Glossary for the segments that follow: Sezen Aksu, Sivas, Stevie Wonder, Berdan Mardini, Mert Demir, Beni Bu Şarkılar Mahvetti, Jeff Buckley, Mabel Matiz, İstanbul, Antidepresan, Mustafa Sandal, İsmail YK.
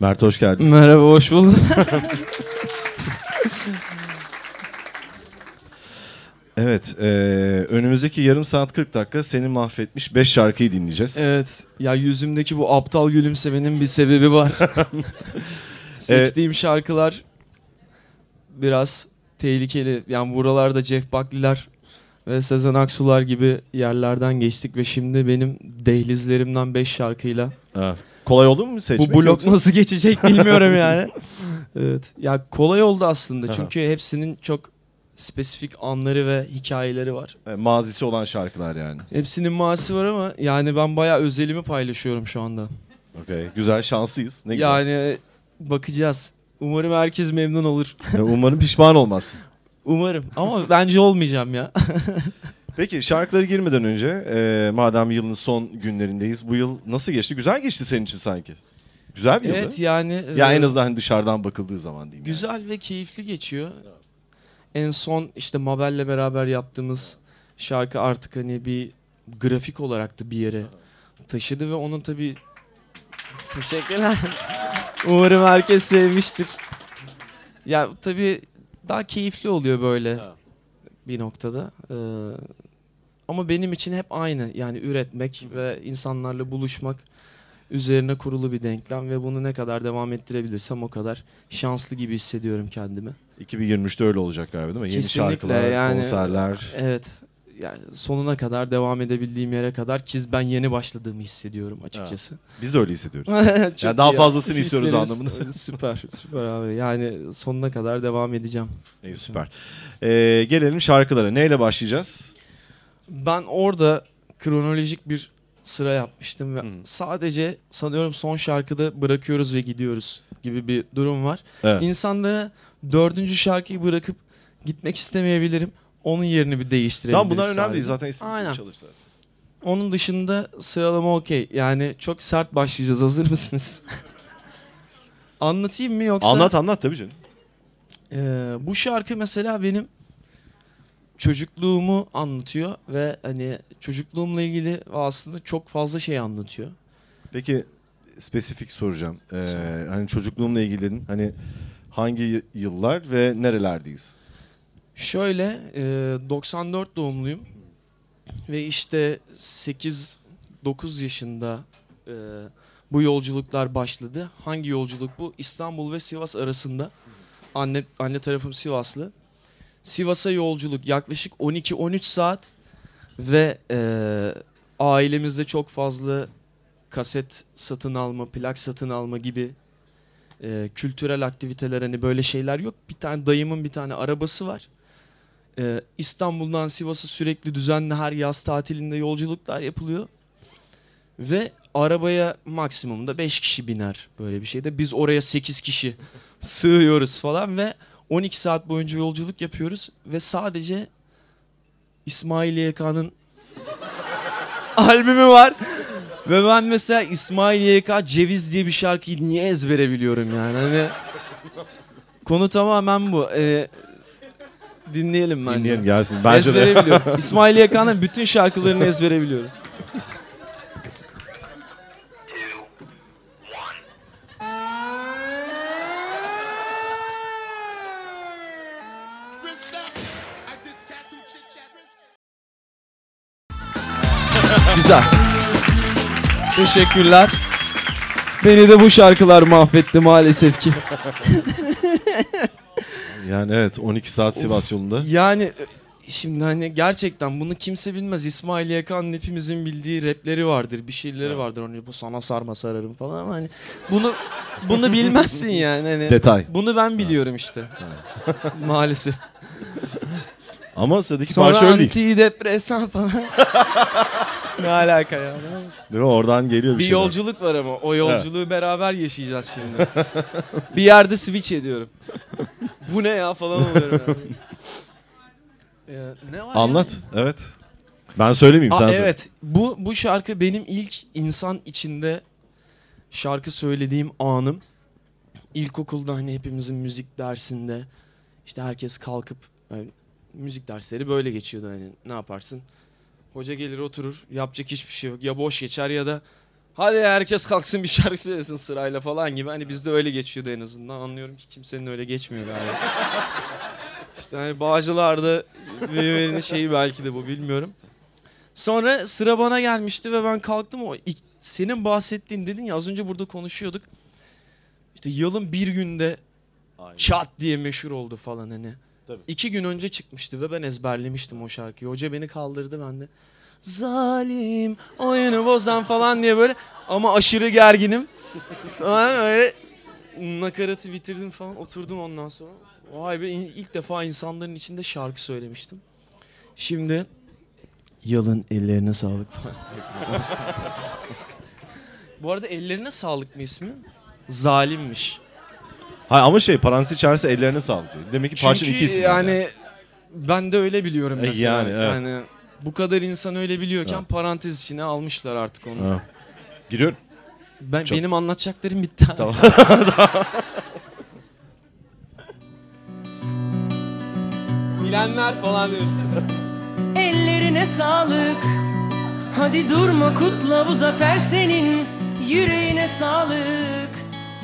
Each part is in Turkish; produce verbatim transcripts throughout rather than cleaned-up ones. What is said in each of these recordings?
Mert hoş geldin. Merhaba, hoş bulduk. Evet, e, önümüzdeki yarım saat kırk dakika seni mahvetmiş beş şarkıyı dinleyeceğiz. Evet, ya yüzümdeki bu aptal gülümsemenin bir sebebi var. Seçtiğim evet. şarkılar biraz tehlikeli. Yani buralarda Jeff Buckley'ler ve Sezen Aksu'lar gibi yerlerden geçtik ve şimdi benim dehlizlerimden beş şarkıyla. Evet. Kolay oldu mu seçmek? Bu blok yoksa nasıl geçecek bilmiyorum yani. Evet. Ya kolay oldu aslında çünkü aha, hepsinin çok spesifik anları ve hikayeleri var. E, mazisi olan şarkılar yani. Hepsinin mazisi var ama yani ben bayağı özelimi paylaşıyorum şu anda. Okay. Güzel, şanslıyız. Ne güzel. Yani bakacağız. Umarım herkes memnun olur. E, umarım pişman olmazsın. Umarım ama bence olmayacağım ya. Peki şarkılara girmeden önce e, madem yılın son günlerindeyiz, bu yıl nasıl geçti? Güzel geçti senin için sanki. Güzel bir yıldı. Evet yani. Ya en azından dışarıdan bakıldığı zaman diyeyim. Güzel yani ve keyifli geçiyor. En son işte Mabel'le beraber yaptığımız şarkı artık hani bir grafik olarak da bir yere taşıdı ve onun tabii teşekkürler. Umarım herkes sevmiştir. Ya tabii daha keyifli oluyor böyle ha, bir noktada. Ee, ama benim için hep aynı. Yani üretmek ve insanlarla buluşmak üzerine kurulu bir denklem ve bunu ne kadar devam ettirebilirsem o kadar şanslı gibi hissediyorum kendimi. iki bin yirmi üçte öyle olacak galiba değil mi? Kesinlikle, yeni şarkılar, yani, konserler. Evet. Yani sonuna kadar devam edebildiğim yere kadar ki ben yeni başladığımı hissediyorum açıkçası. Ha. Biz de öyle hissediyoruz. Yani daha fazlasını ya, istiyoruz anlamında. Süper, süper abi. Yani sonuna kadar devam edeceğim. İyi, süper. Ee, gelelim şarkılara. Neyle başlayacağız? Ben orada kronolojik bir sıra yapmıştım ve hmm. sadece sanıyorum son şarkıda bırakıyoruz ve gidiyoruz gibi bir durum var. Evet. İnsanlara dördüncü şarkıyı bırakıp gitmek istemeyebilirim. Onun yerini bir değiştirebiliriz. Tamam, bunlar önemli değil zaten, isimleri çalışsa. Onun dışında sıralama okey. Yani çok sert başlayacağız. Hazır mısınız? Anlatayım mı yoksa? Anlat anlat tabii canım. Ee, bu şarkı mesela benim çocukluğumu anlatıyor ve hani çocukluğumla ilgili aslında çok fazla şey anlatıyor. Peki spesifik soracağım. Ee, hani çocukluğumla ilgili dedin. Hani hangi yıllar ve nerelerdeyiz? Şöyle, doksan dört doğumluyum ve işte sekiz dokuz yaşında bu yolculuklar başladı. Hangi yolculuk bu? İstanbul ve Sivas arasında. Anne anne tarafım Sivaslı. Sivas'a yolculuk yaklaşık on iki on üç saat ve ailemizde çok fazla kaset satın alma, plak satın alma gibi kültürel aktiviteler, hani böyle şeyler yok. Bir tane dayımın bir tane arabası var. İstanbul'dan Sivas'a sürekli düzenli her yaz tatilinde yolculuklar yapılıyor. Ve arabaya maksimumda beş kişi biner böyle bir şeyde. Biz oraya sekiz kişi sığıyoruz falan ve on iki saat boyunca yolculuk yapıyoruz. Ve sadece İsmail Y K'nın albümü var. Ve ben mesela İsmail Y K Ceviz diye bir şarkıyı niye ezbere biliyorum yani. Hani konu tamamen bu. Ee, Dinleyelim bence. Dinleyelim gelsin. Bence ezbere de biliyorum. İsmail Y K'nın bütün şarkılarını ezbere biliyorum. Güzel. Teşekkürler. Beni de bu şarkılar mahvetti maalesef ki. Yani evet, on iki saat Sivas of, yolunda. Yani şimdi hani gerçekten bunu kimse bilmez. İsmail Y K'nın hepimizin bildiği rapleri vardır, bir şeyleri vardır. Hani bu sana sarma sararım falan ama hani bunu bunu bilmezsin yani. Hani detay. Bunu ben biliyorum ha, işte. Ha. Maalesef. Ama sıradaki parça öyle değil. Sonra antidepresan falan. Ne alaka ya? Değil mi? Oradan geliyor bir, bir şeyler. Bir yolculuk var ama o yolculuğu evet, beraber yaşayacağız şimdi. Bir yerde switch ediyorum. Bu ne ya falan oluyorum yani. ee, ne var anlat. Yani? Evet. Ben söylemeyeyim, aa, sen söyle. Evet. Bu, bu şarkı benim ilk insan içinde şarkı söylediğim anım. İlkokulda hani hepimizin müzik dersinde işte herkes kalkıp yani müzik dersleri böyle geçiyordu hani ne yaparsın? Hoca gelir oturur, yapacak hiçbir şey yok. Ya boş geçer ya da hadi herkes kalksın bir şarkı söylesin sırayla falan gibi. Hani bizde öyle geçiyordu en azından. Anlıyorum ki kimsenin öyle geçmiyor galiba. İşte hani Bağcılar'da birbirinin şeyi belki de bu, bilmiyorum. Sonra sıra bana gelmişti ve ben kalktım. O ilk, senin bahsettiğin dedin ya, az önce burada konuşuyorduk. İşte yılın bir günde aynen çat diye meşhur oldu falan hani. Tabii. İki gün önce çıkmıştı ve ben ezberlemiştim o şarkıyı. Hoca beni kaldırdı, ben de zalim oyunu bozan falan diye böyle, ama aşırı gerginim. Ben öyle nakaratı bitirdim falan, oturdum ondan sonra. Vay be, ilk defa insanların içinde şarkı söylemiştim. Şimdi yalın ellerine sağlık falan. Bu arada ellerine sağlık mı ismi? Zalimmiş. Hayır ama şey, parantez içerisi ellerine sağlık diyor. Demek ki parçanın iki ismi. Çünkü yani, yani ben de öyle biliyorum mesela. Yani, evet. Yani bu kadar insan öyle biliyorken evet, parantez içine almışlar artık onu. Evet. Giriyorum. Ben, çok... Benim anlatacaklarım bitti. Tamam. Bilenler falan diyor. Ellerine sağlık. Hadi durma, kutla bu zafer senin. Yüreğine sağlık.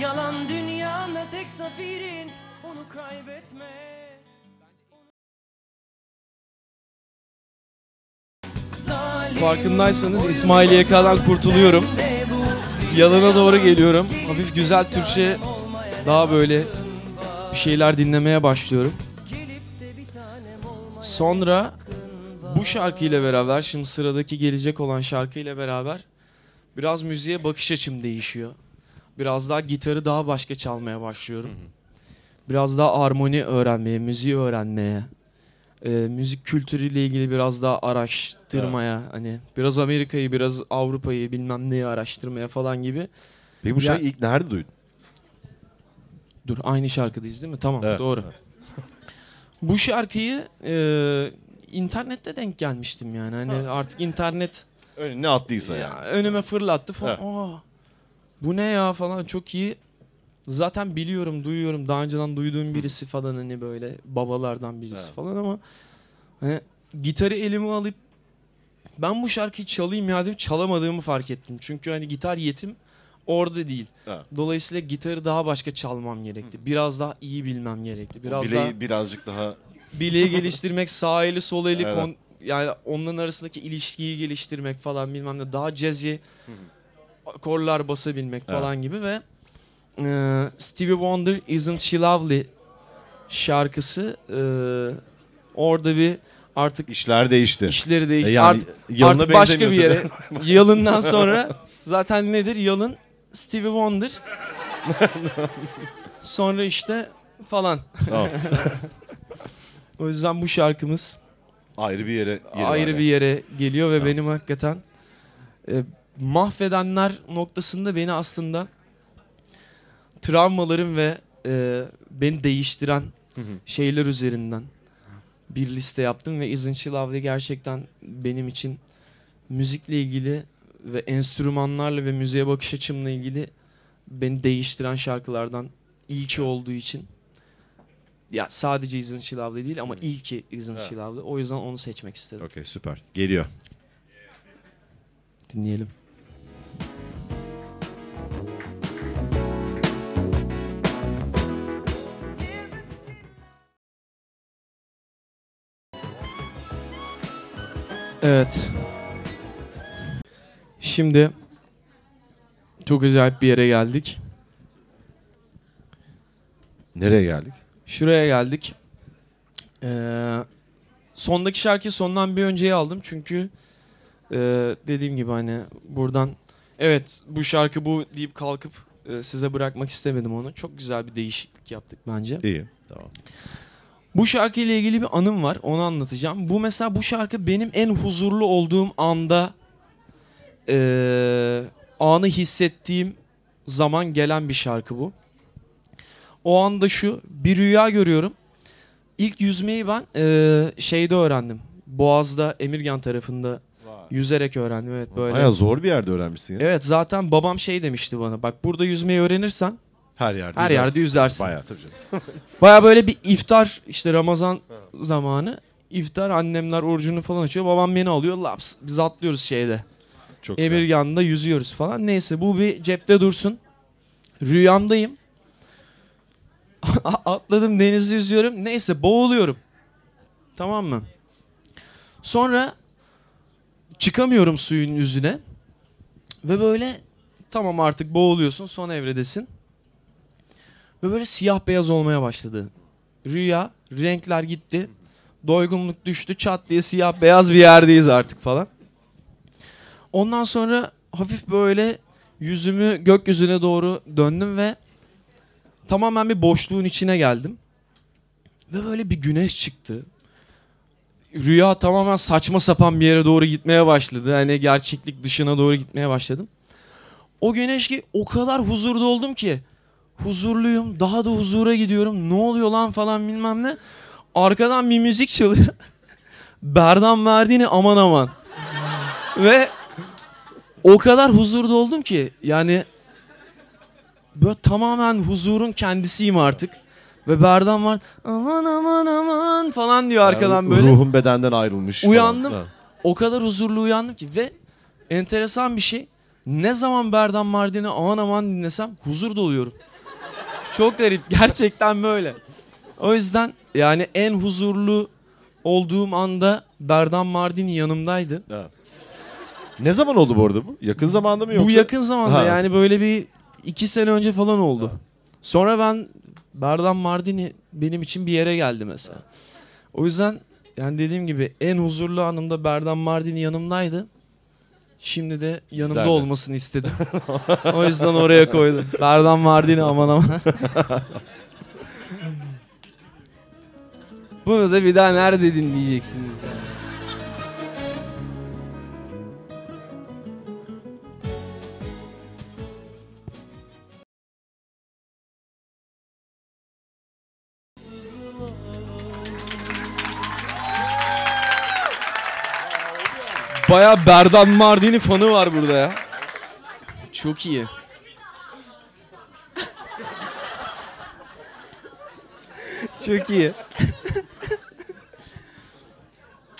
Yalan dünyanda tek safirin. Onu kaybetme. Farkındaysanız İsmail Y K'dan kurtuluyorum. Yalana doğru geliyorum. Hafif güzel Türkçe, daha böyle bir şeyler dinlemeye başlıyorum. Sonra bu şarkıyla beraber, şimdi sıradaki gelecek olan şarkıyla beraber biraz müziğe bakış açım değişiyor. Biraz daha gitarı daha başka çalmaya başlıyorum. Biraz daha armoni öğrenmeye, müziği öğrenmeye, e, müzik kültürüyle ilgili biraz daha araştırmaya, evet, hani biraz Amerika'yı, biraz Avrupa'yı, bilmem neyi araştırmaya falan gibi. Peki bu şarkıyı ilk nerede duydun? Dur, aynı şarkıdayız değil mi? Tamam, evet, doğru. Evet. Bu şarkıyı e, internette denk gelmiştim yani. Hani ha, artık internet önüne attıysa ya, yani. Önüme fırlattı falan. Aa, bu ne ya falan, çok iyi. Zaten biliyorum, duyuyorum. Daha önceden duyduğum birisi falan, hani böyle babalardan birisi, evet, falan ama hani gitarı elime alıp ben bu şarkıyı çalayım ya dedim, çalamadığımı fark ettim. Çünkü hani gitar yetim orada değil. Evet. Dolayısıyla gitarı daha başka çalmam gerekti. Hı. Biraz daha iyi bilmem gerekti. Biraz bileği daha, birazcık daha bileği geliştirmek, sağ eli, sol eli, evet, kon, yani onların arasındaki ilişkiyi geliştirmek falan, bilmem ne, daha cazzy akorlar basabilmek falan, evet, gibi ve e, Stevie Wonder Isn't She Lovely şarkısı e, orada bir artık işler değişti. İşleri değişti. E yani, Art, artık başka bir yere. Yalından sonra zaten nedir? Yalın, Stevie Wonder. Sonra işte falan. Tamam. O yüzden bu şarkımız ayrı bir yere, yere ayrı yani, bir yere geliyor ve tamam, benim hakikaten e, mahvedenler noktasında beni aslında travmalarım ve e, beni değiştiren şeyler üzerinden bir liste yaptım ve Isn't She Lovely gerçekten benim için müzikle ilgili ve enstrümanlarla ve müziğe bakış açımla ilgili beni değiştiren şarkılardan ilki olduğu için, ya sadece Isn't She Lovely değil ama ilki Isn't She Lovely. O yüzden onu seçmek istedim. Okey, süper. Geliyor. Dinleyelim. Evet. Şimdi çok acayip bir yere geldik. Nereye geldik? Şuraya geldik. Ee, sondaki şarkıyı sondan bir önceye aldım çünkü e, dediğim gibi hani buradan evet bu şarkı bu deyip kalkıp e, size bırakmak istemedim onu. Çok güzel bir değişiklik yaptık bence. İyi, tamam. Bu şarkıyla ilgili bir anım var. Onu anlatacağım. Bu mesela bu şarkı benim en huzurlu olduğum anda e, anı hissettiğim zaman gelen bir şarkı bu. O anda şu, bir rüya görüyorum. İlk yüzmeyi ben e, şeyde öğrendim. Boğaz'da, Emirgan tarafında yüzerek öğrendim. Evet, böyle. Bayağı zor bir yerde öğrenmişsin. Yani. Evet, zaten babam şey demişti bana. Bak burada yüzmeyi öğrenirsen her yerde, her yerde yüzersin. Bayağı tabii canım. Bayağı böyle bir iftar, işte Ramazan zamanı. İftar, annemler orucunu falan açıyor. Babam beni alıyor. Laps, biz atlıyoruz şeyde. Çok Emirgan'da güzel. Yüzüyoruz falan. Neyse bu bir cepte dursun. Rüyamdayım. Atladım denizde yüzüyorum. Neyse boğuluyorum. Tamam mı? Sonra çıkamıyorum suyun yüzüne. Ve böyle tamam artık boğuluyorsun. Son evredesin. Ve böyle siyah beyaz olmaya başladı. Rüya, renkler gitti. Doygunluk düştü. Çat diye siyah beyaz bir yerdeyiz artık falan. Ondan sonra hafif böyle yüzümü gökyüzüne doğru döndüm ve tamamen bir boşluğun içine geldim. Ve böyle bir güneş çıktı. Rüya tamamen saçma sapan bir yere doğru gitmeye başladı. Hani gerçeklik dışına doğru gitmeye başladım. O güneş ki o kadar huzurda oldum ki. Huzurluyum, daha da huzura gidiyorum. Ne oluyor lan falan bilmem ne. Arkadan bir müzik çalıyor. Berdan Mardini aman aman. Ve o kadar huzurda oldum ki yani böyle tamamen huzurun kendisiyim artık. Ve Berdan var aman aman aman falan diyor arkadan yani, böyle. Ruhum bedenden ayrılmış. Uyandım. Falan. O kadar huzurlu uyandım ki ve enteresan bir şey. Ne zaman Berdan Mardini aman aman dinlesem huzur doluyorum. Çok garip. Gerçekten böyle. O yüzden yani en huzurlu olduğum anda Berdan Mardini yanımdaydı. Evet. Ne zaman oldu bu arada bu? Yakın zamanda mı yoksa? Bu yakın zamanda ha. Yani böyle bir iki sene önce falan oldu. Ha. Sonra ben Berdan Mardini benim için bir yere geldi mesela. Ha. O yüzden yani dediğim gibi en huzurlu anımda Berdan Mardini yanımdaydı. Şimdi de yanımda Güzel olmasını de. istedim. O yüzden oraya koydum. Berdan Mardini aman aman. Bunu da bir daha nerede dinleyeceksiniz yani. Bayağı Berdan Mardini fanı var burada ya. Çok iyi. Çok iyi.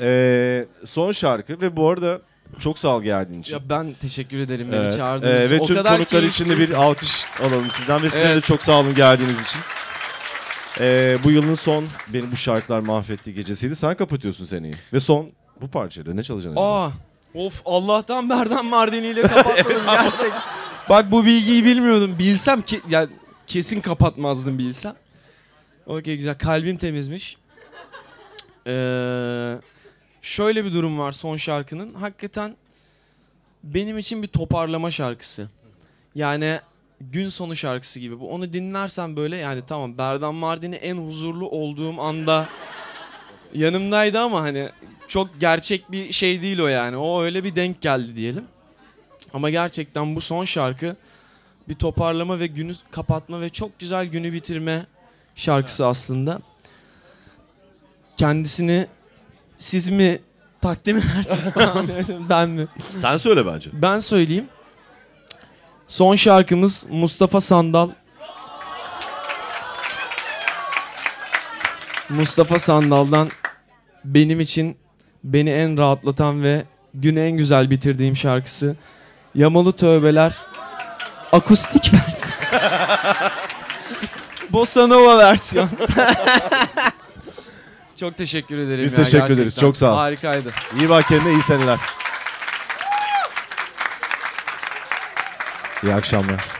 ee, son şarkı ve bu arada çok sağ ol geldiğin için. Ya ben teşekkür ederim beni evet. çağırdığınız için. Ee, ve o tüm kadar konuklar için de bir alkış alalım sizden ve size evet. de çok sağ olun geldiğiniz için. Ee, bu yılın son beni bu şarkılar mahvettiği gecesiydi. Sen kapatıyorsun seneyi ve son... Bu parçada ne çalacaksın? Aa, of Allah'tan Berdan Mardini ile kapatmadım gerçek. Bak bu bilgiyi bilmiyordum. Bilsem ki yani kesin kapatmazdım bilsem. Okey güzel. Kalbim temizmiş. Ee, şöyle bir durum var son şarkının. Hakikaten benim için bir toparlama şarkısı. Yani gün sonu şarkısı gibi. Onu dinlersen böyle yani tamam Berdan Mardini en huzurlu olduğum anda yanımdaydı ama hani çok gerçek bir şey değil o yani. O öyle bir denk geldi diyelim. Ama gerçekten bu son şarkı bir toparlama ve günü kapatma ve çok güzel günü bitirme şarkısı aslında. Kendisini siz mi takdim edersiniz falan? Ben mi? Sen söyle bence. Ben söyleyeyim. Son şarkımız Mustafa Sandal. Mustafa Sandal'dan benim için beni en rahatlatan ve günü en güzel bitirdiğim şarkısı Yamalı Tövbeler akustik versiyon. Bossa Nova versiyon. Çok teşekkür ederim. Biz ya, teşekkür gerçekten. ederiz. Çok sağ ol. Harikaydı. İyi bak kendine, iyi seneler. İyi akşamlar.